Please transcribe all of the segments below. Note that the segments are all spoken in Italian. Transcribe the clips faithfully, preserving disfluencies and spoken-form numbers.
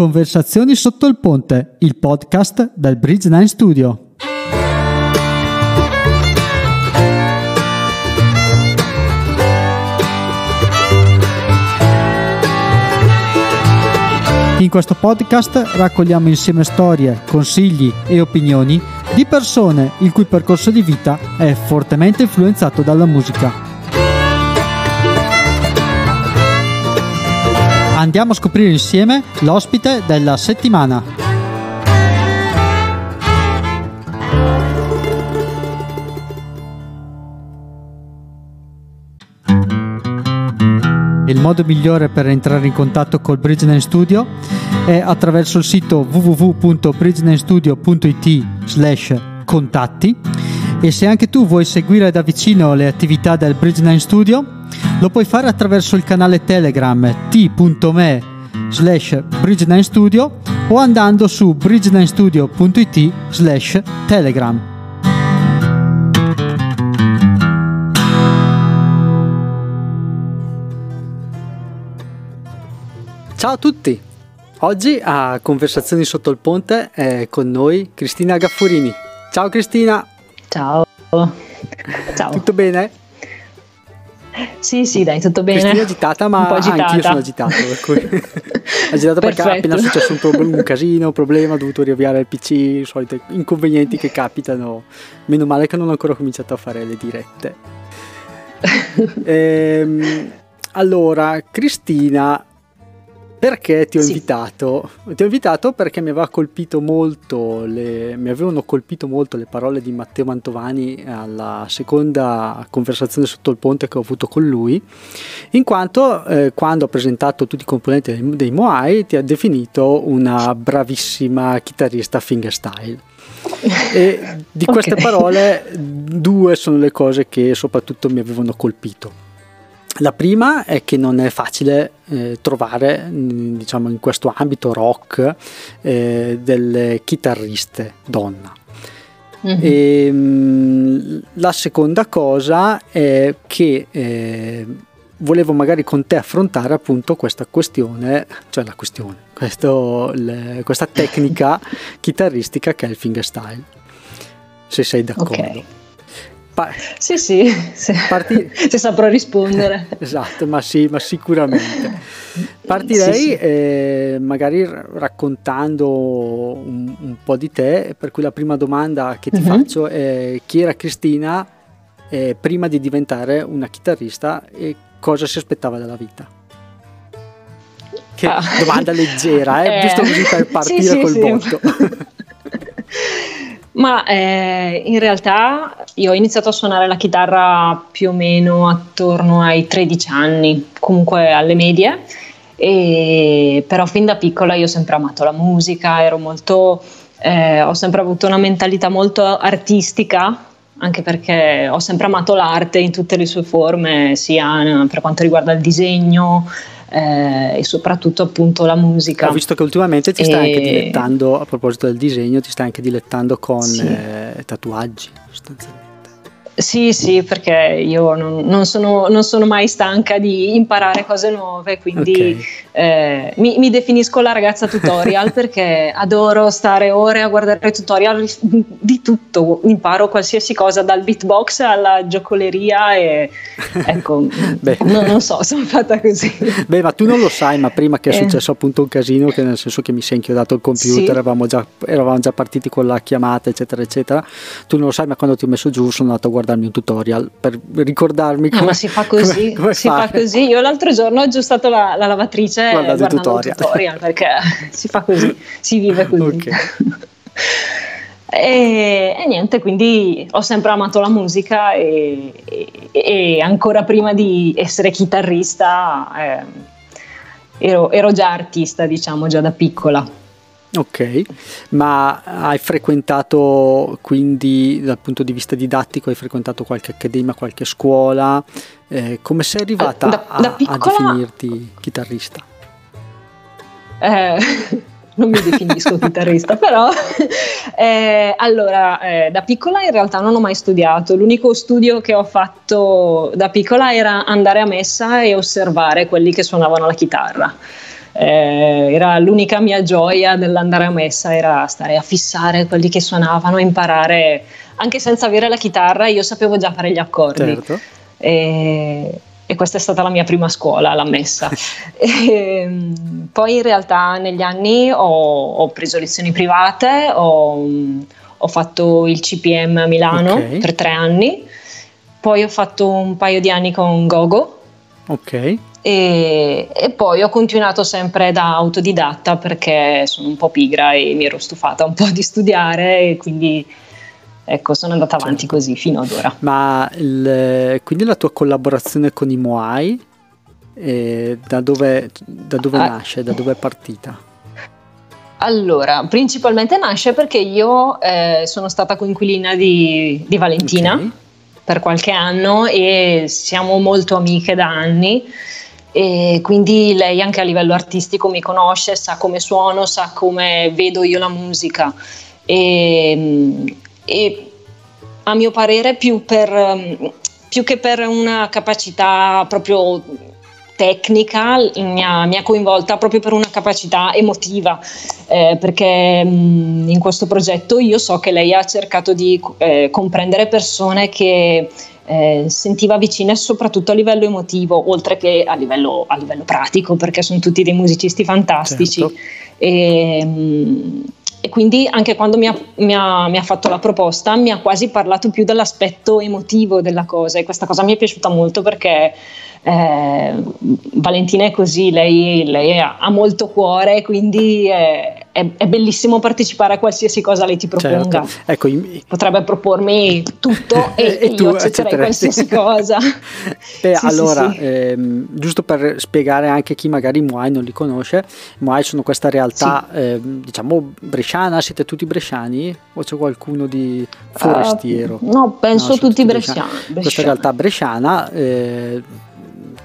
Conversazioni sotto il ponte, il podcast dal Bridge Nine Studio. In questo podcast raccogliamo insieme storie, consigli e opinioni di persone il cui percorso di vita è fortemente influenzato dalla musica. Andiamo a scoprire insieme l'ospite della settimana. Il modo migliore per entrare in contatto col Bridge Nine Studio è attraverso il sito w w w punto bridge nine studio punto i t slash contatti, e se anche tu vuoi seguire da vicino le attività del Bridge Nine Studio lo puoi fare attraverso il canale Telegram t punto m e slash bridge nine studio o andando su bridge nine studio punto i t slash telegram. Ciao a tutti! Oggi a Conversazioni sotto il ponte è con noi Cristina Gaffurini. Ciao Cristina! Ciao! Ciao. Tutto bene? Sì, sì, dai, tutto bene. Cristina è agitata, ma anch'io sono agitato. Per cui... agitato perché è appena successo un, problem- un casino, un problema, ho dovuto riavviare il P C, i soliti inconvenienti che capitano. Meno male che non ho ancora cominciato a fare le dirette. Ehm, allora, Cristina... Perché ti ho sì. invitato? Ti ho invitato perché mi aveva colpito molto le, mi avevano colpito molto le parole di Matteo Mantovani alla seconda conversazione sotto il ponte che ho avuto con lui, in quanto eh, quando ha presentato tutti i componenti dei, dei Moai ti ha definito una bravissima chitarrista fingerstyle. E di queste okay. parole due sono le cose che soprattutto mi avevano colpito. La prima è che non è facile eh, trovare, diciamo, in questo ambito rock eh, delle chitarriste donna. Mm-hmm. E, mh, la seconda cosa è che eh, volevo magari con te affrontare appunto questa questione, cioè la questione, questo, le, questa tecnica chitarristica che è il fingerstyle, se sei d'accordo. Okay. Pa- sì, sì, se, parti- se saprò rispondere. Esatto, ma sì, ma sicuramente. Partirei sì, sì. Eh, magari raccontando un, un po' di te, per cui la prima domanda che ti uh-huh. faccio è: chi era Cristina eh, prima di diventare una chitarrista e cosa si aspettava dalla vita? Che ah. domanda leggera, eh? Eh. Giusto così per partire sì, sì, col sì. botto. Ma eh, in realtà io ho iniziato a suonare la chitarra più o meno attorno ai tredici anni, comunque alle medie, e, però fin da piccola io ho sempre amato la musica, ero molto, eh, ho sempre avuto una mentalità molto artistica, anche perché ho sempre amato l'arte in tutte le sue forme, sia per quanto riguarda il disegno, Eh, e soprattutto appunto la musica. Ho visto che ultimamente ti stai e... anche dilettando, a proposito del disegno, ti stai anche dilettando con sì. eh, tatuaggi sostanzialmente. Sì, sì, perché io non, non, sono, non sono mai stanca di imparare cose nuove, quindi okay. eh, mi, mi definisco la ragazza tutorial perché adoro stare ore a guardare tutorial di tutto, imparo qualsiasi cosa, dal beatbox alla giocoleria e ecco, no, non so, sono fatta così. Beh, ma tu non lo sai, ma prima che è successo eh. appunto un casino, che nel senso che mi si è inchiodato il computer, sì. eravamo, già, eravamo già partiti con la chiamata eccetera eccetera, tu non lo sai, ma quando ti ho messo giù sono andato a guardare un tutorial per ricordarmi come, no, ma si fa così, come, come si fa così. Io l'altro giorno ho aggiustato la, la lavatrice guardando, guardando tutorial. tutorial perché si fa così, si vive così. Okay. e, e niente, quindi ho sempre amato la musica e, e, e ancora prima di essere chitarrista eh, ero, ero già artista, diciamo, già da piccola. Ok, ma hai frequentato, quindi dal punto di vista didattico, hai frequentato qualche accademia, qualche scuola? Eh, come sei arrivata da, da a, piccola... a definirti chitarrista? Eh, non mi definisco chitarrista, però eh, allora eh, da piccola in realtà non ho mai studiato, l'unico studio che ho fatto da piccola era andare a messa e osservare quelli che suonavano la chitarra. eh, era l'unica mia gioia dell'andare a messa, era stare a fissare quelli che suonavano, imparare, anche senza avere la chitarra io sapevo già fare gli accordi. Certo. E, e questa è stata la mia prima scuola, la messa. E, poi in realtà negli anni ho, ho preso lezioni private, ho, ho fatto il C P M a Milano, okay, per tre anni, poi ho fatto un paio di anni con Gogo, ok, e, e poi ho continuato sempre da autodidatta perché sono un po' pigra e mi ero stufata un po' di studiare, e quindi ecco, sono andata avanti, certo, così fino ad ora. Ma il, quindi la tua collaborazione con i Moai, eh, da dove, da dove ah, nasce, da dove è partita? Allora, principalmente nasce perché io eh, sono stata coinquilina di, di Valentina, okay, per qualche anno, e siamo molto amiche da anni, e quindi lei anche a livello artistico mi conosce, sa come suono, sa come vedo io la musica, e, e a mio parere più, per, più che per una capacità proprio tecnica mi ha, mi ha coinvolta proprio per una capacità emotiva, eh, perché mh, in questo progetto io so che lei ha cercato di eh, comprendere persone che eh, sentiva vicine soprattutto a livello emotivo, oltre che a livello, a livello pratico, perché sono tutti dei musicisti fantastici. Certo. E, mh, e quindi anche quando mi ha, mi, ha, mi ha fatto la proposta mi ha quasi parlato più dell'aspetto emotivo della cosa, e questa cosa mi è piaciuta molto perché eh, Valentina è così, lei, lei ha molto cuore, quindi è, è, è bellissimo partecipare a qualsiasi cosa lei ti proponga. Certo. Ecco, in... potrebbe propormi tutto e, e, e tu io accetterei qualsiasi cosa. Beh, sì, allora, sì, sì. Ehm, giusto per spiegare anche chi magari Moai non li conosce, Moai sono questa realtà, sì, ehm, diciamo bresciana. Siete tutti bresciani o c'è qualcuno di forestiero? Uh, no, penso no, tutti, tutti bresciani. bresciani. Questa realtà bresciana, eh,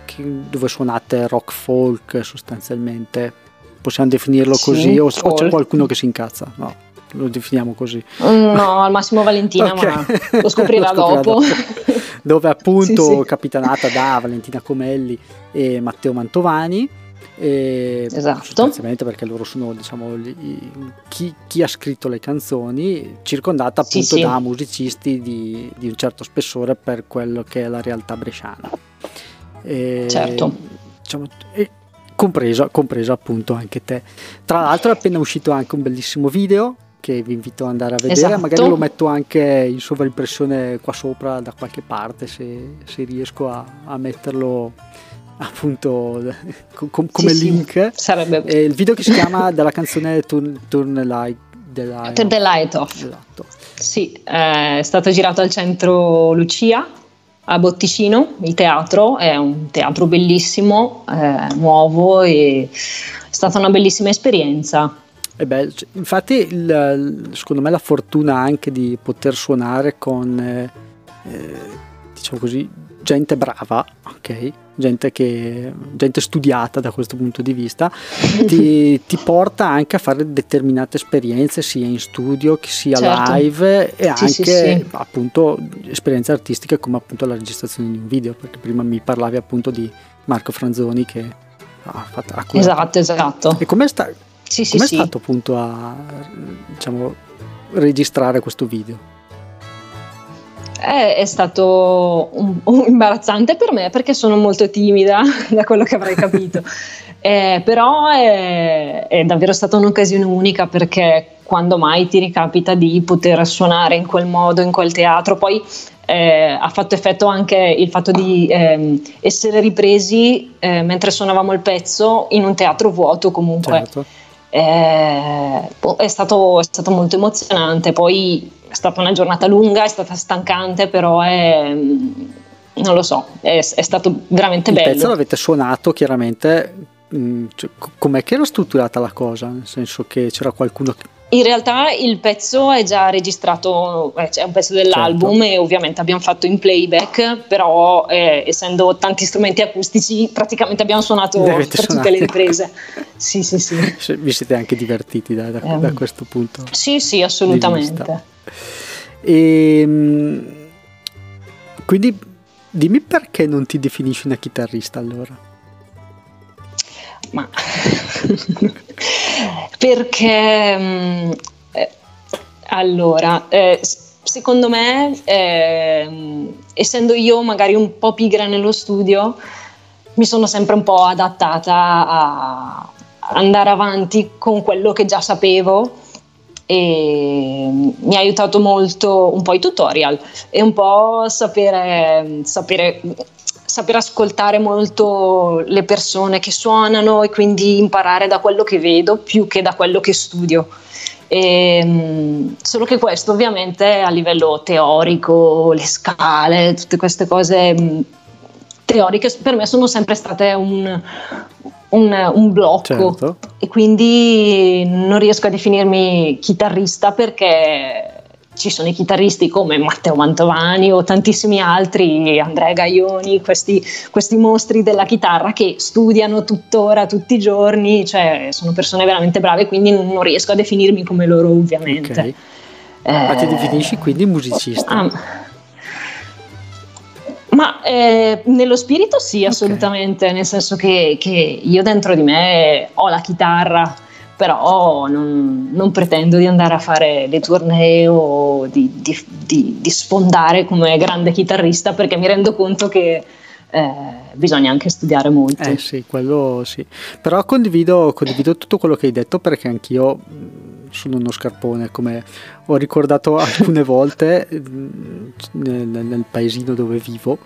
che, dove suonate rock folk sostanzialmente, possiamo definirlo sì, così, o, o c'è qualcuno che si incazza? No, lo definiamo così. No, al massimo Valentina, okay, ma lo scoprirà, lo scoprirà dopo. dopo. Dove appunto sì, sì, capitanata da Valentina Comelli e Matteo Mantovani. E esatto, sostanzialmente perché loro sono, diciamo, gli, chi, chi ha scritto le canzoni, circondata appunto sì, sì, da musicisti di, di un certo spessore per quello che è la realtà bresciana, e, certo, diciamo, e compreso, compreso appunto anche te. Tra l'altro è appena uscito anche un bellissimo video che vi invito ad andare a vedere, esatto, magari lo metto anche in sovraimpressione qua sopra da qualche parte se, se riesco a, a metterlo appunto com- come sì, link sì. Sarebbe... eh, il video che si chiama dalla canzone Turn, turn light, the, light turn the Light Off, esatto, sì, eh, è stato girato al Centro Lucia a Botticino, il teatro è un teatro bellissimo, eh, nuovo, e è stata una bellissima esperienza. E beh, infatti il, secondo me la fortuna anche di poter suonare con eh, diciamo così gente brava, ok, gente che gente studiata da questo punto di vista ti, ti porta anche a fare determinate esperienze sia in studio che sia certo, live, e sì, anche sì, sì, appunto esperienze artistiche come appunto la registrazione di un video, perché prima mi parlavi appunto di Marco Franzoni che ha fatto ha esatto esatto e com'è, sta, sì, com'è sì, stato appunto a diciamo registrare questo video? È stato un, un imbarazzante per me perché sono molto timida, da quello che avrei capito, eh, però è, è davvero stata un'occasione unica, perché quando mai ti ricapita di poter suonare in quel modo, in quel teatro. Poi eh, ha fatto effetto anche il fatto di eh, essere ripresi eh, mentre suonavamo il pezzo in un teatro vuoto comunque. Certo. Eh, è, stato, è stato molto emozionante, poi è stata una giornata lunga, è stata stancante, però è, non lo so, è, è stato veramente bello. Il pezzo l'avete suonato chiaramente, cioè, com'è che era strutturata la cosa? Nel senso che c'era qualcuno che... In realtà il pezzo è già registrato, è un pezzo dell'album, certo, e ovviamente abbiamo fatto in playback, però eh, essendo tanti strumenti acustici praticamente abbiamo suonato per tutte le riprese. Sì, sì, sì. Vi siete anche divertiti da, da, um, da questo punto? Sì, sì, assolutamente. E, quindi dimmi perché non ti definisci una chitarrista allora? Ma... Perché mh, eh, allora eh, secondo me eh, essendo io magari un po' pigra nello studio, mi sono sempre un po' adattata a andare avanti con quello che già sapevo, e mi ha aiutato molto un po' i tutorial e un po' sapere, sapere, sapere ascoltare molto le persone che suonano, e quindi imparare da quello che vedo più che da quello che studio. E, solo che questo ovviamente a livello teorico, le scale, tutte queste cose teoriche per me sono sempre state un... Un, un blocco, certo. E quindi non riesco a definirmi chitarrista, perché ci sono i chitarristi come Matteo Mantovani o tantissimi altri, Andrea Gaioni, questi, questi mostri della chitarra che studiano tuttora, tutti i giorni, cioè sono persone veramente brave, quindi non riesco a definirmi come loro, ovviamente. Okay. Eh, ma ti definisci quindi musicista? Ah, Ma eh, nello spirito sì, assolutamente, okay. Nel senso che, che io dentro di me ho la chitarra, però non, non pretendo di andare a fare le tournée o di, di, di, di sfondare come grande chitarrista, perché mi rendo conto che eh, bisogna anche studiare molto. Eh sì, quello sì. Però condivido, condivido tutto quello che hai detto, perché anch'io sono uno scarpone, come ho ricordato alcune volte nel, nel paesino dove vivo.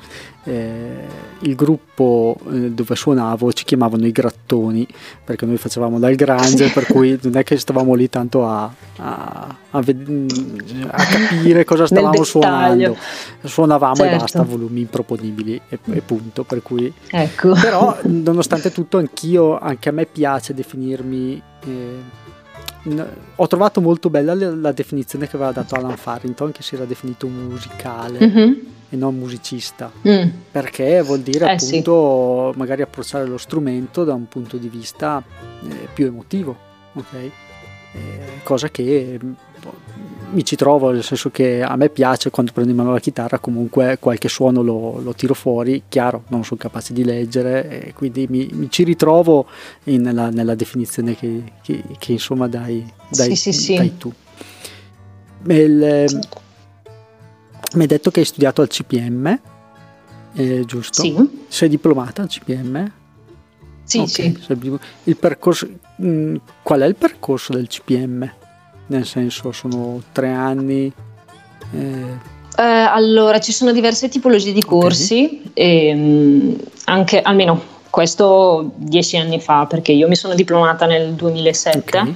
Eh, il gruppo dove suonavo ci chiamavano i grattoni, perché noi facevamo dal grange, per cui non è che stavamo lì tanto a, a, a, a capire cosa stavamo suonando, suonavamo, certo, e basta, volumi improponibili e, e punto, per cui ecco. Però nonostante tutto anch'io, anche a me piace definirmi eh, ho trovato molto bella la definizione che aveva dato Alan Farrington, che si era definito musicale, mm-hmm, e non musicista, mm, perché vuol dire eh, appunto, sì, magari approcciare lo strumento da un punto di vista eh, più emotivo, okay? Eh, cosa che boh, mi ci trovo, nel senso che a me piace quando prendo in mano la chitarra, comunque qualche suono lo, lo tiro fuori, chiaro non sono capace di leggere, eh, quindi mi, mi ci ritrovo in, nella, nella definizione che, che, che insomma dai, dai, sì, sì, dai sì. Tu il, sì. Mi hai detto che hai studiato al C P M, eh, giusto? Sì. Sei diplomata al C P M? Sì, okay, sì. Il percorso, mh, qual è il percorso del C P M? Nel senso, sono tre anni? Eh. Eh, allora, ci sono diverse tipologie di corsi, okay, e, mh, anche, almeno questo dieci anni fa, perché io mi sono diplomata nel duemilasette, okay,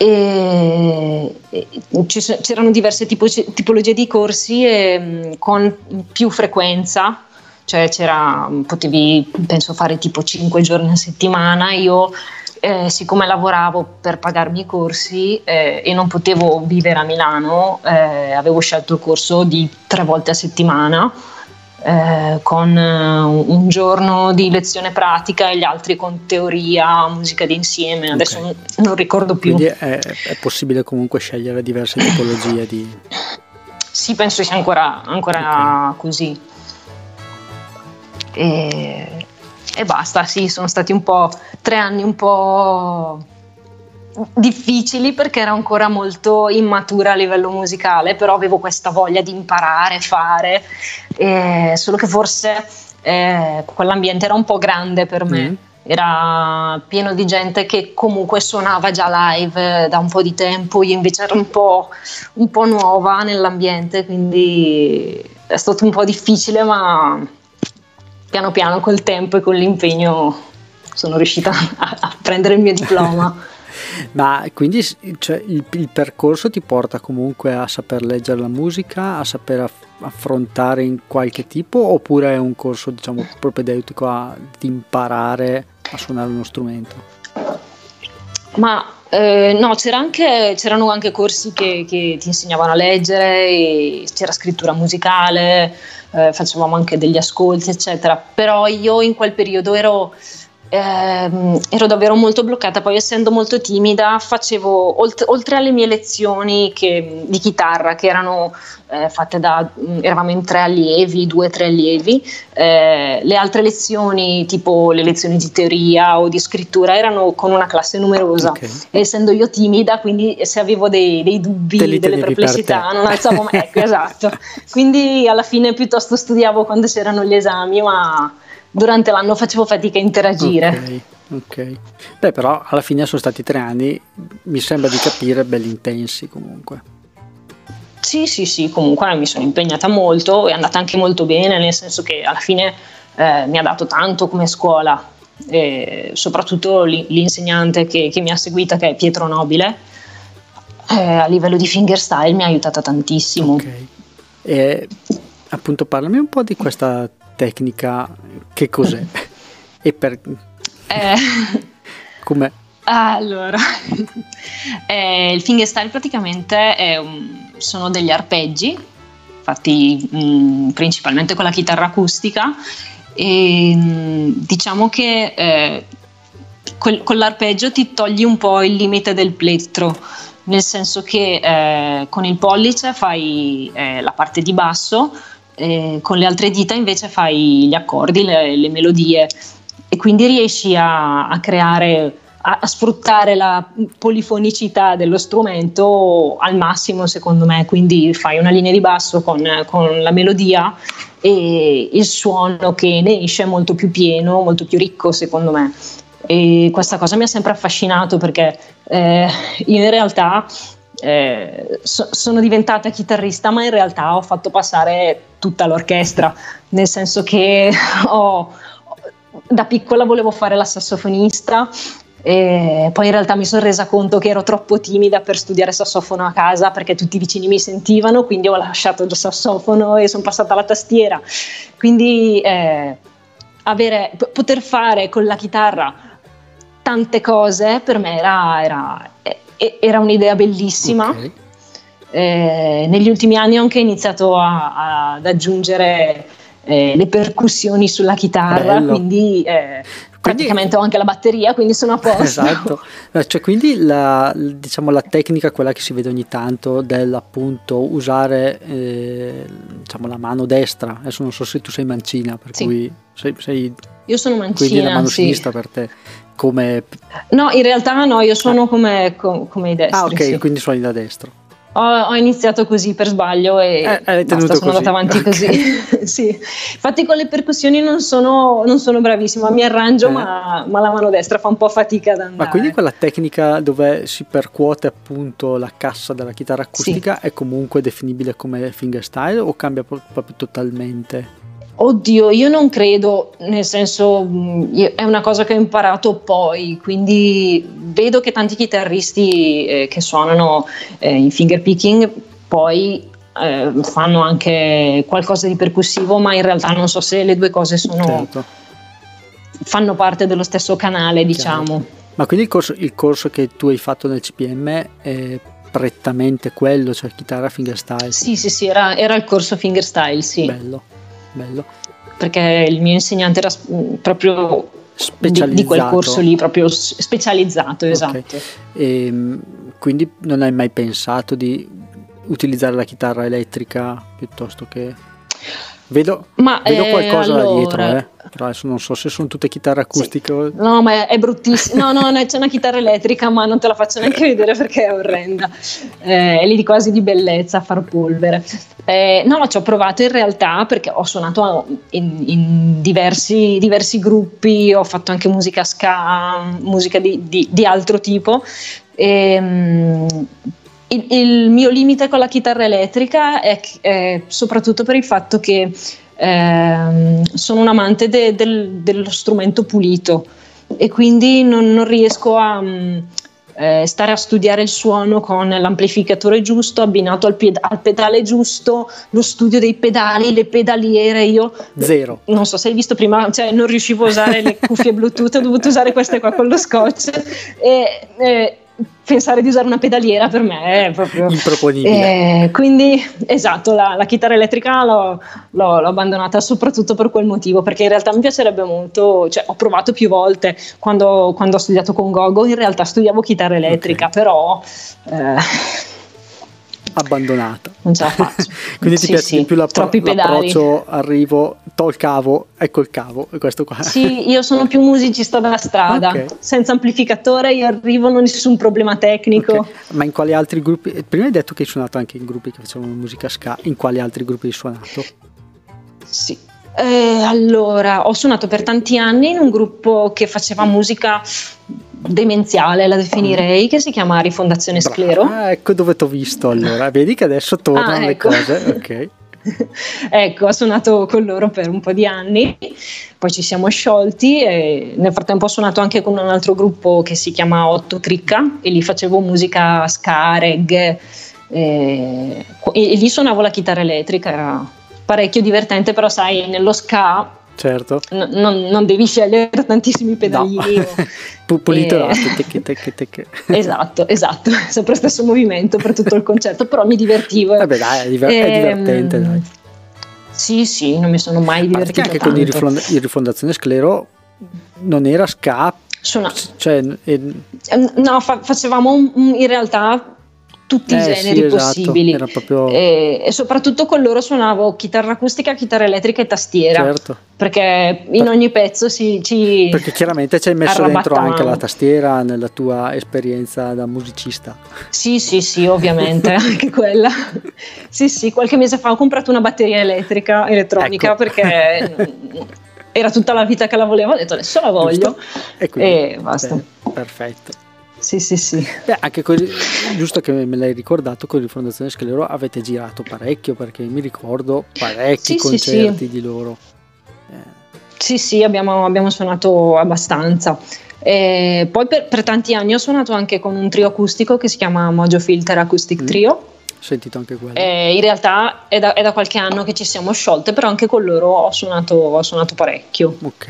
e, e ci, c'erano diverse tipo, tipologie di corsi, e, mh, con più frequenza, cioè c'era, potevi, penso, fare tipo cinque giorni a settimana. Io Eh, siccome lavoravo per pagarmi i corsi eh, e non potevo vivere a Milano, eh, avevo scelto il corso di tre volte a settimana, eh, con un giorno di lezione pratica e gli altri con teoria, musica d'insieme, adesso okay, non, non ricordo più. Quindi è, è possibile comunque scegliere diverse tipologie di... Sì, penso sia ancora, ancora okay, così. E... E basta, sì, sono stati un po' tre anni un po' difficili, perché ero ancora molto immatura a livello musicale, però avevo questa voglia di imparare, fare, eh, solo che forse eh, quell'ambiente era un po' grande per me, mm, era pieno di gente che comunque suonava già live da un po' di tempo, io invece ero un po', un po' nuova nell'ambiente, quindi è stato un po' difficile, ma... Piano piano, col tempo e con l'impegno, sono riuscita a, a prendere il mio diploma. Ma quindi cioè, il, il percorso ti porta comunque a saper leggere la musica, a saper aff- affrontare in qualche tipo, oppure è un corso, diciamo, propedeutico ad imparare a suonare uno strumento? Ma eh, no, c'era anche, c'erano anche corsi che, che ti insegnavano a leggere, e c'era scrittura musicale. Eh, facevamo anche degli ascolti eccetera, però io in quel periodo ero eh, ero davvero molto bloccata, poi essendo molto timida facevo, olt- oltre alle mie lezioni che, di chitarra che erano eh, fatte da, eravamo in tre allievi, due o tre allievi, eh, le altre lezioni tipo le lezioni di teoria o di scrittura erano con una classe numerosa, okay. Essendo io timida, quindi se avevo dei, dei dubbi, delle perplessità non alzavo mai, ecco, esatto, quindi alla fine piuttosto studiavo quando c'erano gli esami, ma durante l'anno facevo fatica a interagire. Ok, ok. Beh, però alla fine sono stati tre anni, mi sembra di capire, belli intensi comunque. Sì, sì, sì, comunque mi sono impegnata molto, è andata anche molto bene, nel senso che alla fine eh, mi ha dato tanto come scuola, e soprattutto l- l'insegnante che, che mi ha seguita, che è Pietro Nobile, eh, a livello di fingerstyle mi ha aiutata tantissimo. Ok, e appunto parlami un po' di questa tecnica, che cos'è e per eh, com'è? Allora, eh, il fingerstyle praticamente è un, sono degli arpeggi fatti mh, principalmente con la chitarra acustica e mh, diciamo che eh, quel, con l'arpeggio ti togli un po' il limite del plettro, nel senso che eh, con il pollice fai eh, la parte di basso, Eh, con le altre dita invece fai gli accordi, le, le melodie, e quindi riesci a, a creare, a, a sfruttare la polifonicità dello strumento al massimo, secondo me. Quindi fai una linea di basso con, con la melodia e il suono che ne esce è molto più pieno, molto più ricco, secondo me. E questa cosa mi ha sempre affascinato, perché eh, io in realtà Eh, so, sono diventata chitarrista, ma in realtà ho fatto passare tutta l'orchestra, nel senso che ho, da piccola volevo fare la sassofonista e poi in realtà mi sono resa conto che ero troppo timida per studiare sassofono a casa, perché tutti i vicini mi sentivano, quindi ho lasciato il sassofono e sono passata alla tastiera. Quindi eh, avere, p- poter fare con la chitarra tante cose per me era... era eh, era un'idea bellissima, okay. eh, negli ultimi anni ho anche iniziato a, a, ad aggiungere eh, le percussioni sulla chitarra. Bello. quindi eh, praticamente quindi... ho anche la batteria, quindi sono a posto. Esatto, cioè, quindi la, diciamo, la tecnica, quella che si vede ogni tanto, dell'appunto usare eh, diciamo la mano destra, adesso non so se tu sei mancina, per sì. cui sei, sei... Io sono mancina, quindi la mano sì. sinistra per te. Come... No, in realtà no, io suono ah. come, com, come i destri. Ah, ok, sì. Quindi suoni da destro. Ho, ho iniziato così per sbaglio e eh, hai tenuto basta, sono così. andata avanti okay. così. Sì. Infatti con le percussioni non sono, non sono bravissima, mi arrangio, eh. ma, ma la mano destra fa un po' fatica ad andare. Ma quindi quella tecnica dove si percuote appunto la cassa della chitarra acustica sì. è comunque definibile come fingerstyle o cambia proprio totalmente? Oddio, io non credo, nel senso io, è una cosa che ho imparato poi, quindi vedo che tanti chitarristi eh, che suonano eh, in fingerpicking poi eh, fanno anche qualcosa di percussivo, ma in realtà non so se le due cose sono certo. fanno parte dello stesso canale, diciamo. Certo. Ma quindi il corso, il corso che tu hai fatto nel C P M è prettamente quello, cioè chitarra fingerstyle? Sì, sì, sì, era, era il corso fingerstyle, sì. Bello. Bello. Perché il mio insegnante era proprio specializzato. Di, di quel corso lì, proprio specializzato, esatto. Okay. E quindi non hai mai pensato di utilizzare la chitarra elettrica piuttosto che... Vedo, ma, vedo eh, qualcosa allora... là dietro, eh. Però adesso non so se sono tutte chitarre acustiche. Sì. No, ma è, è bruttissimo. No, no, c'è una chitarra elettrica, ma non te la faccio neanche vedere perché è orrenda. Eh, è lì di quasi di bellezza a far polvere. Eh, no, ci ho provato in realtà perché ho suonato in, in diversi, diversi gruppi, ho fatto anche musica ska, musica di, di, di altro tipo. Ehm... Il, il mio limite con la chitarra elettrica è, è soprattutto per il fatto che ehm, sono un amante de, del, dello strumento pulito e quindi non, non riesco a mh, eh, stare a studiare il suono con l'amplificatore giusto, abbinato al, pied, al pedale giusto, lo studio dei pedali, le pedaliere, io zero. Non so se hai visto prima, cioè non riuscivo a usare le cuffie Bluetooth, ho dovuto usare queste qua con lo scotch e... Eh, pensare di usare una pedaliera per me è proprio improponibile. Eh, quindi esatto, la, la chitarra elettrica l'ho, l'ho, l'ho abbandonata soprattutto per quel motivo, perché in realtà mi piacerebbe molto, cioè ho provato più volte, quando, quando ho studiato con Gogo in realtà studiavo chitarra elettrica, okay. però... Eh, abbandonata. Non ce la faccio. Quindi ti sì, piace sì. di più l'appro- l'approccio arrivo, tol cavo, ecco il cavo, questo qua. Sì, io sono più musicista della strada, okay. senza amplificatore io arrivo, non ho nessun problema tecnico. Okay. Ma in quali altri gruppi? Prima hai detto che hai suonato anche in gruppi che facevano musica ska, in quali altri gruppi hai suonato? Sì, eh, allora ho suonato per tanti anni in un gruppo che faceva musica demenziale, la definirei, che si chiama Rifondazione Sclero. Ah, ecco dove t'ho visto allora, vedi che adesso tornano ah, ecco. le cose, ok. Ecco, ho suonato con loro per un po' di anni, poi ci siamo sciolti e nel frattempo ho suonato anche con un altro gruppo che si chiama Otto Cricca e lì facevo musica ska, reggae e, e lì suonavo la chitarra elettrica, era parecchio divertente, però sai, nello ska certo. N- non, non devi scegliere tantissimi pedalini. No. Pulito e... tec, tec, tec. Esatto, esatto, sempre stesso movimento per tutto il concerto, però mi divertivo. Vabbè dai, è, diver- e... è divertente, dai. Sì, sì, non mi sono mai divertito tanto. Anche con il, rifond- il Rifondazione Sclero non era ska. Sono... Cioè, è... No, fa- facevamo un, in realtà... tutti eh, i generi sì, possibili esatto, era proprio... e, e soprattutto con loro suonavo chitarra acustica, chitarra elettrica e tastiera, certo. perché in ogni pezzo si, ci perché chiaramente ci hai messo dentro anche la tastiera nella tua esperienza da musicista. Sì sì sì, ovviamente anche quella. Sì sì, qualche mese fa ho comprato una batteria elettrica elettronica ecco. perché era tutta la vita che la volevo, ho detto adesso la voglio. Giusto? E, quindi, e basta. Bene, perfetto. Sì, sì, sì. Beh, anche così, giusto che me l'hai ricordato, con Rifondazione Sclero avete girato parecchio, perché mi ricordo parecchi sì, concerti sì, sì. di loro. Eh. Sì, sì, abbiamo, abbiamo suonato abbastanza. E poi per, per tanti anni ho suonato anche con un trio acustico che si chiama Mojo Filter Acoustic mm. Trio. Sentito anche quello. Eh, in realtà è da, è da qualche anno che ci siamo sciolte, però anche con loro ho suonato, ho suonato parecchio. Ok.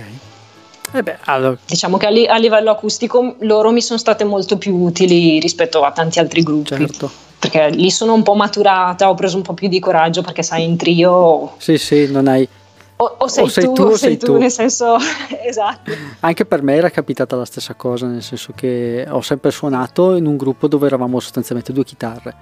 Eh beh, allora. Diciamo che a, li- a livello acustico loro mi sono state molto più utili rispetto a tanti altri gruppi, certo. perché lì sono un po' maturata, ho preso un po' più di coraggio, perché sai in trio sì sì non hai o, o, sei, o sei tu, tu o sei, sei tu, tu nel senso esatto. Anche per me era capitata la stessa cosa, nel senso che ho sempre suonato in un gruppo dove eravamo sostanzialmente due chitarre,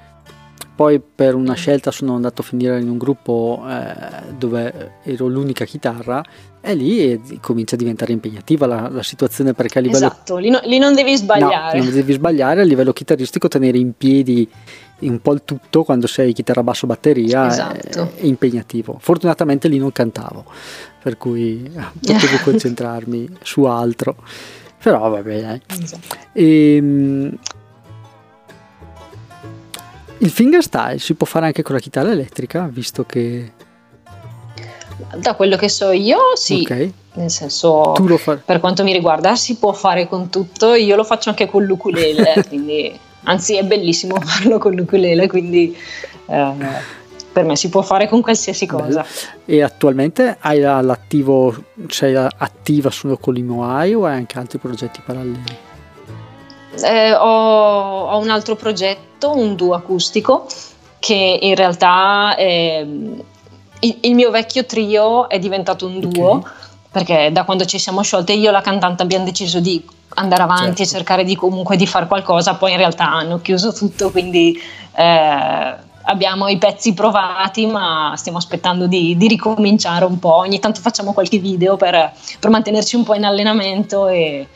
poi per una scelta sono andato a finire in un gruppo eh, dove ero l'unica chitarra. E lì comincia a diventare impegnativa la, la situazione, perché a livello esatto, lì, no, lì non devi sbagliare. No, non devi sbagliare a livello chitarristico, tenere in piedi un po' il tutto quando sei chitarra, basso, batteria esatto. è, è impegnativo. Fortunatamente lì non cantavo, per cui potevo concentrarmi su altro. Però va bene. Esatto. Ehm, il fingerstyle si può fare anche con la chitarra elettrica, visto che da quello che so io sì, okay. nel senso per quanto mi riguarda si può fare con tutto, io lo faccio anche con l'ukulele quindi, anzi è bellissimo farlo con l'ukulele, quindi eh, per me si può fare con qualsiasi cosa. Bello. E attualmente hai l'attivo, sei attiva solo con i Moai o hai anche altri progetti paralleli? Eh, ho, ho un altro progetto, un duo acustico che in realtà è, Il, il mio vecchio trio è diventato un duo, okay. perché da quando ci siamo sciolte io e la cantante abbiamo deciso di andare avanti certo. e cercare di comunque di fare qualcosa, poi in realtà hanno chiuso tutto, quindi eh, abbiamo i pezzi provati ma stiamo aspettando di, di ricominciare un po', ogni tanto facciamo qualche video per, per mantenerci un po' in allenamento e,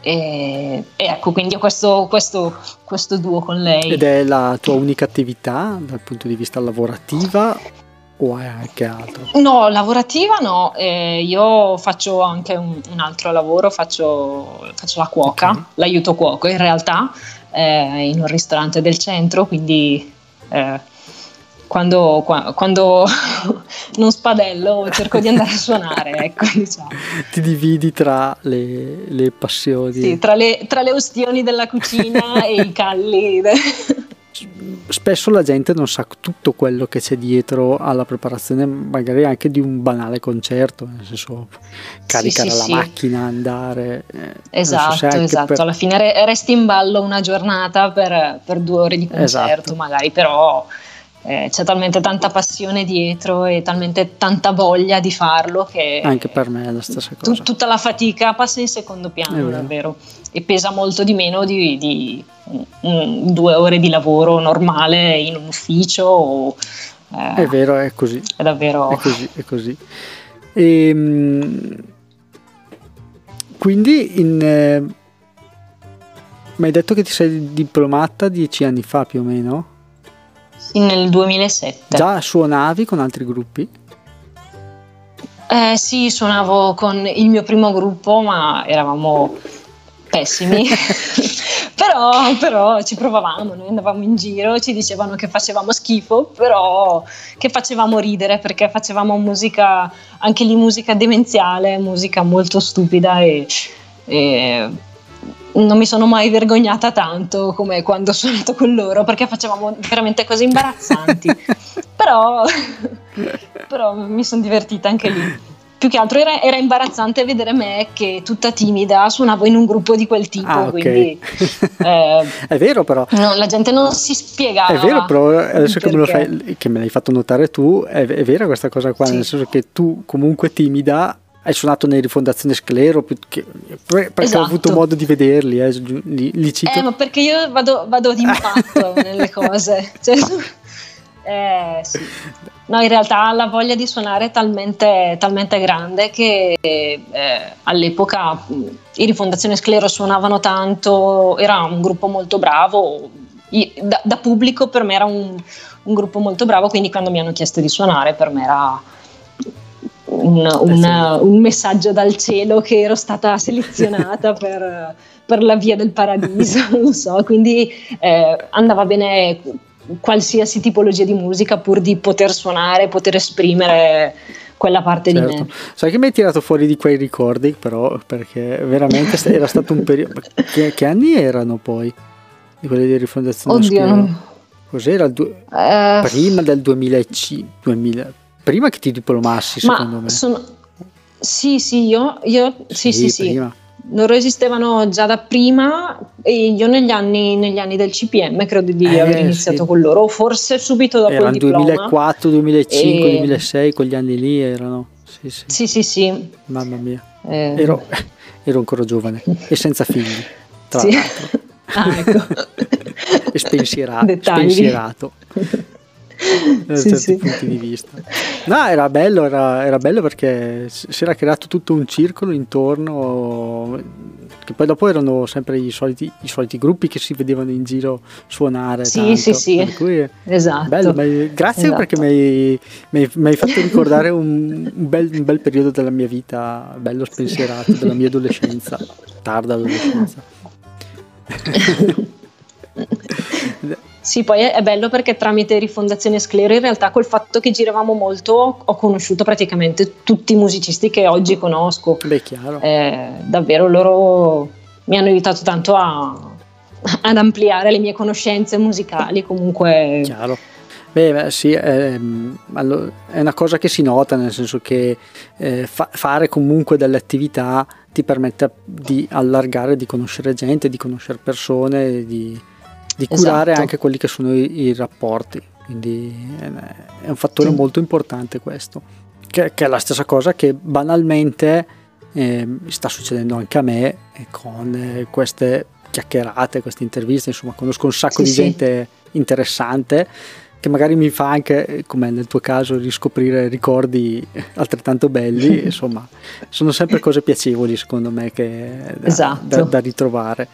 e, e ecco, quindi ho questo, questo, questo duo con lei. Ed è la tua unica attività dal punto di vista lavorativa? O è anche altro? No, lavorativa no, eh, io faccio anche un, un altro lavoro, faccio, faccio la cuoca, okay. l'aiuto cuoco in realtà, eh, in un ristorante del centro, quindi eh, quando, qua, quando non spadello cerco di andare a suonare, ecco, diciamo. Ti dividi tra le, le passioni? Sì, tra le, tra le ustioni della cucina e i calli. spesso la gente non sa tutto quello che c'è dietro alla preparazione, magari anche di un banale concerto, nel senso caricare sì, sì, la sì. macchina, andare. Esatto, so esatto. Per... Alla fine re resti in ballo una giornata per, per due ore di concerto, esatto. magari, però eh, c'è talmente tanta passione dietro e talmente tanta voglia di farlo che. Anche per me è la stessa cosa. Tutta la fatica passa in secondo piano, vero. davvero, e pesa molto di meno di. di due ore di lavoro normale in un ufficio o, eh, è vero, è così, è davvero è così, è così. E, quindi in, eh, mi hai detto che ti sei diplomata dieci anni fa più o meno? Sì, nel duemilasette. Già suonavi con altri gruppi? Eh, sì, suonavo con il mio primo gruppo, ma eravamo pessimi. però, però ci provavamo, noi andavamo in giro, ci dicevano che facevamo schifo, però che facevamo ridere, perché facevamo musica, anche lì musica demenziale, musica molto stupida, e, e non mi sono mai vergognata tanto come quando ho suonato con loro, perché facevamo veramente cose imbarazzanti. però, però mi sono divertita anche lì. Più che altro era, era imbarazzante vedere me che tutta timida suonavo in un gruppo di quel tipo, ah, okay. quindi eh, è vero però no, la gente non si spiegava. È vero, però adesso che me, lo fai, che me l'hai fatto notare tu, è, è vera questa cosa qua, sì. nel senso che tu comunque timida hai suonato nei Rifondazione Sclero, perché, perché esatto. ho avuto modo di vederli, eh, li, li cito. Eh, ma perché io vado, vado d'impatto nelle cose, cioè, eh, sì. No, in realtà la voglia di suonare è talmente, talmente grande che eh, all'epoca i Rifondazione Sclero suonavano tanto, era un gruppo molto bravo, io, da, da pubblico per me era un, un gruppo molto bravo, quindi quando mi hanno chiesto di suonare per me era un, un, un messaggio dal cielo che ero stata selezionata per, per la via del paradiso, non so, quindi eh, andava bene qualsiasi tipologia di musica pur di poter suonare, poter esprimere quella parte certo. di me. Sai che mi hai tirato fuori di quei ricordi però, perché veramente era stato un periodo che, che anni erano poi di quelli di Rifondazione Sclero? Cos'era? Eh. Prima del duemilacinque, duemila, prima che ti diplomassi, ma secondo me sono... sì sì io, io... sì sì sì, prima. sì. Loro esistevano già da prima e io negli anni, negli anni del C P M credo di eh, aver iniziato sì. con loro, o forse subito dopo erano il diploma. duemilaquattro, duemilacinque, e... duemilasei, quegli anni lì erano. Sì, sì, sì. sì, sì. Mamma mia. Eh... Ero, ero ancora giovane e senza figli, tra sì. l'altro. Ah, ecco. E spensierato. Dettagli. Spensierato. Da sì, certi sì. punti di vista, no, era bello, era, era bello perché si era creato tutto un circolo intorno, che poi dopo erano sempre i soliti, i soliti gruppi che si vedevano in giro suonare. Sì, tanto. sì, sì. Per cui esatto. Bello, bello. Grazie esatto. perché mi hai, mi hai fatto ricordare un, un, bel, un bel periodo della mia vita, bello spensierato, della mia adolescenza, tarda adolescenza. Sì, poi è bello perché tramite Rifondazione Sclero in realtà col fatto che giravamo molto ho conosciuto praticamente tutti i musicisti che oggi conosco. Beh, chiaro. Eh, davvero loro mi hanno aiutato tanto a, ad ampliare le mie conoscenze musicali comunque. Chiaro. Beh, sì, è, è una cosa che si nota, nel senso che eh, fa, fare comunque delle attività ti permette di allargare, di conoscere gente, di conoscere persone, di... di curare esatto. anche quelli che sono i, i rapporti, quindi è un fattore sì. molto importante questo, che, che è la stessa cosa che banalmente eh, sta succedendo anche a me eh, con eh, queste chiacchierate, queste interviste, insomma conosco un sacco sì, di sì. gente interessante che magari mi fa anche, come nel tuo caso, riscoprire ricordi altrettanto belli, insomma sono sempre cose piacevoli secondo me che da, esatto. da, da ritrovare.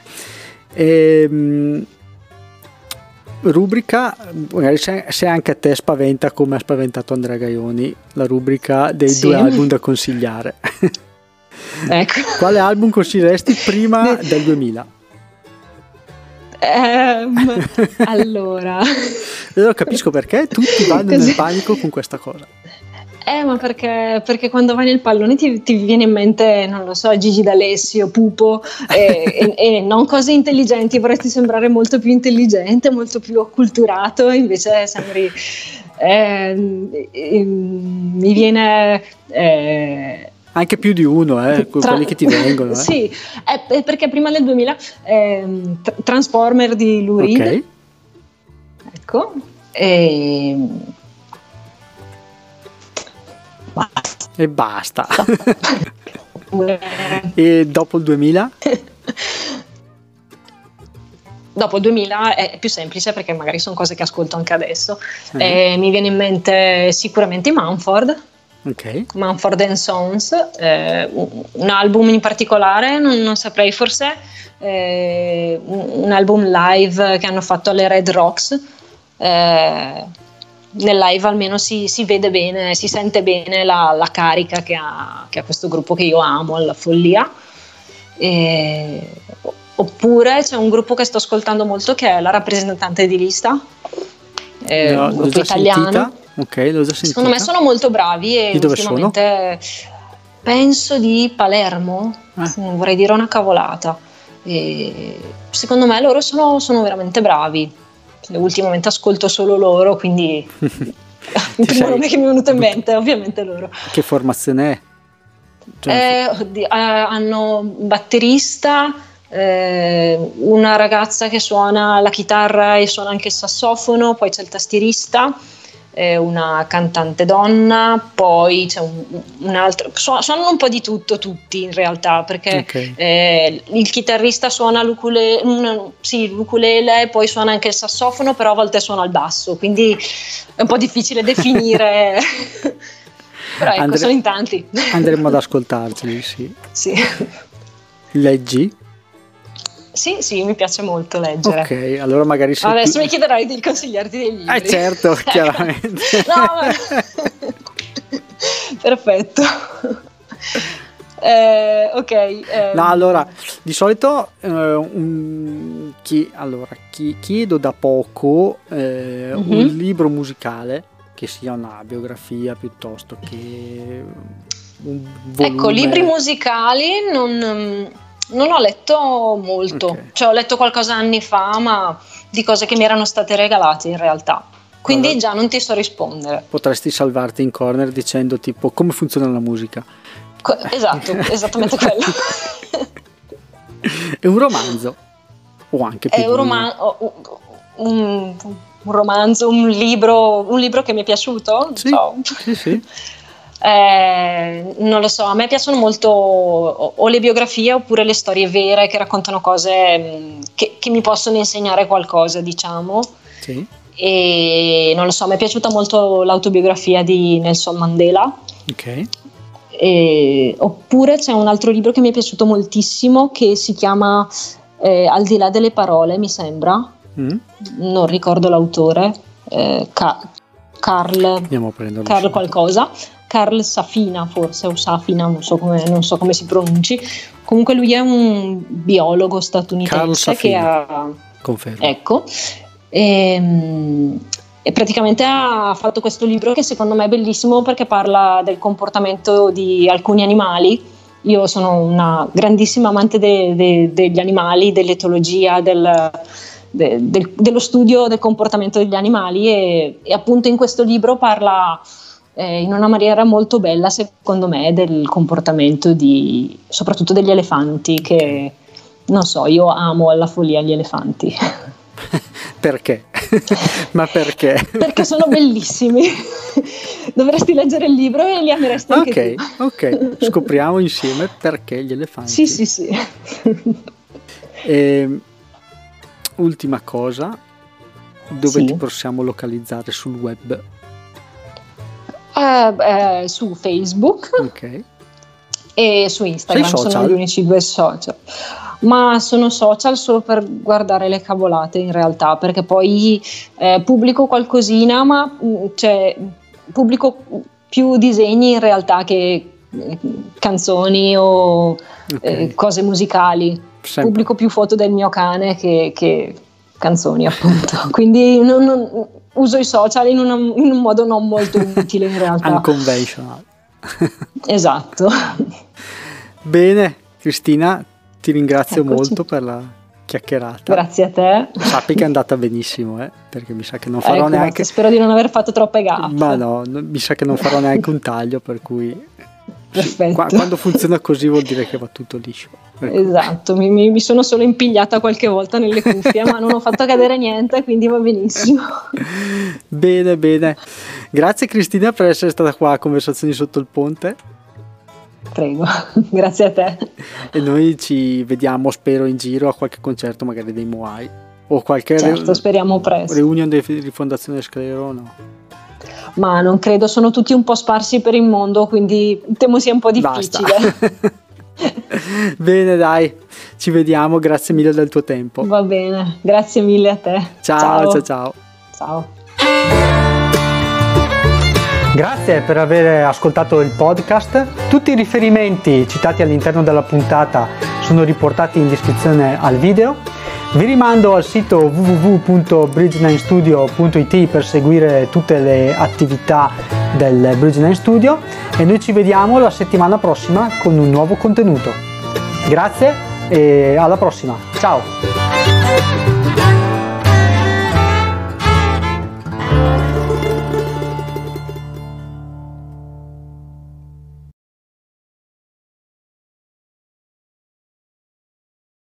E, rubrica, magari se anche a te spaventa come ha spaventato Andrea Gaioni, la rubrica dei sì. due album da consigliare. Ecco. Quale album consiglieresti prima del duemila? Um, allora, lo capisco perché tutti vanno Così. nel panico con questa cosa. Eh, ma perché, perché quando vai nel pallone ti, ti viene in mente, non lo so, Gigi D'Alessio, Pupo, e, e, e non cose intelligenti, vorresti sembrare molto più intelligente, molto più acculturato, invece sembri... Eh, eh, mi viene... Eh, Anche più di uno, eh, tra... quelli che ti vengono. Eh. Sì, eh, perché prima del duemila, eh, Transformer di Lou Reed, okay. Ecco, e... Basta. E basta. E dopo il duemila? Dopo il duemila è più semplice perché magari sono cose che ascolto anche adesso. Uh-huh. E mi viene in mente sicuramente i Mumford. Okay. Mumford and Sons, eh, un album in particolare, non, non saprei, forse eh, un album live che hanno fatto alle Red Rocks, eh, nel live almeno si, si vede bene, si sente bene la, la carica che ha, che ha questo gruppo che io amo alla follia. E, oppure c'è un gruppo che sto ascoltando molto che è La Rappresentante di Lista, eh, no, un gruppo italiano. Sentita. Okay, l'ho già sentita. Secondo me sono molto bravi e ultimamente penso di Palermo, eh. non vorrei dire una cavolata, e secondo me loro sono, sono veramente bravi. Ultimamente ascolto solo loro, quindi il primo nome che mi è venuto in mente è ovviamente loro. Che formazione è? Cioè... Eh, di, eh, hanno un batterista, eh, una ragazza che suona la chitarra e suona anche il sassofono, poi c'è il tastierista, una cantante donna, poi c'è un, un altro, suonano un po' di tutto tutti in realtà, perché okay. eh, il chitarrista suona l'ukulele, un, sì, l'ukulele, poi suona anche il sassofono, però a volte suona il basso, quindi è un po' difficile definire. Però ecco, Andre- sono in tanti. Andremo ad ascoltarci, sì. Sì. Leggi? Sì, sì, mi piace molto leggere. Ok, allora magari... Se Adesso tu... mi chiederai di consigliarti dei libri. Eh certo, chiaramente. No, ma... Perfetto. Eh, ok. Eh... No, allora, di solito eh, un... chi... allora, chi... chiedo da poco eh, mm-hmm. un libro musicale, che sia una biografia piuttosto che un volume. Ecco, libri musicali non... Non ho letto molto, okay. cioè ho letto qualcosa anni fa, ma di cose che mi erano state regalate in realtà, quindi allora, già non ti so rispondere. Potresti salvarti in corner dicendo tipo come funziona la musica. Co- esatto, esattamente quello. È un romanzo o anche più. È un, roman- un, un romanzo, un libro, un libro che mi è piaciuto? Sì, so. Sì, sì. Eh, non lo so, a me piacciono molto o, o le biografie oppure le storie vere che raccontano cose mh, che, che mi possono insegnare qualcosa, diciamo. Sì. E non lo so, mi è piaciuta molto l'autobiografia di Nelson Mandela. Ok. E, oppure c'è un altro libro che mi è piaciuto moltissimo che si chiama eh, Al di là delle parole, mi sembra. Mm. Non ricordo l'autore. Eh, Ca- Carl Carl qualcosa. Carl Safina forse, o Safina, non so come, non so come si pronunci. Comunque lui è un biologo statunitense che ha, confermo. Ecco, e, e praticamente ha fatto questo libro che secondo me è bellissimo perché parla del comportamento di alcuni animali. Io sono una grandissima amante de, de, degli animali, dell'etologia, del... De, del, dello studio del comportamento degli animali e, e appunto in questo libro parla eh, in una maniera molto bella secondo me del comportamento di, soprattutto degli elefanti, che non so, io amo alla follia gli elefanti. Perché? Ma perché? Perché sono bellissimi. Dovresti leggere il libro e li ameresti anche okay, tu. Ok, scopriamo insieme perché gli elefanti. Sì, sì, sì. E... Ultima cosa, dove sì. ti possiamo localizzare sul web? Uh, uh, su Facebook okay. e su Instagram, sono gli unici due social. Ma sono social solo per guardare le cavolate in realtà, perché poi eh, pubblico qualcosina, ma cioè, pubblico più disegni in realtà che canzoni o okay. eh, cose musicali. Sempre. Pubblico più foto del mio cane che, che, canzoni, appunto. Quindi non, non, uso i social in, una, in un modo non molto utile in realtà. Unconventional. Esatto. Bene, Cristina, ti ringrazio Eccoci. molto per la chiacchierata. Grazie a te. Sappi che è andata benissimo, eh, perché mi sa che non farò ecco, neanche... Spero di non aver fatto troppe gaffe. Ma no, mi sa che non farò neanche un taglio, per cui... Perfetto. Qua, quando funziona così vuol dire che va tutto liscio. Esatto, mi, mi sono solo impigliata qualche volta nelle cuffie, ma non ho fatto cadere niente, quindi va benissimo. Bene, bene. Grazie Cristina per essere stata qua a Conversazioni sotto il ponte. Prego, grazie a te. E noi ci vediamo, spero, in giro a qualche concerto, magari dei Moai o qualche certo, re- speriamo presto. Reunion di Rifondazione Sclero, no? Ma non credo, sono tutti un po' sparsi per il mondo, quindi temo sia un po' difficile. Bene, dai, ci vediamo, grazie mille del tuo tempo. Va bene, grazie mille a te. Ciao, ciao, ciao. Ciao. Ciao. Grazie per aver ascoltato il podcast. Tutti i riferimenti citati all'interno della puntata sono riportati in descrizione al video. Vi rimando al sito w w w punto bridge nine studio punto i t per seguire tutte le attività del Bridge Nine Studio e noi ci vediamo la settimana prossima con un nuovo contenuto. Grazie e alla prossima. Ciao!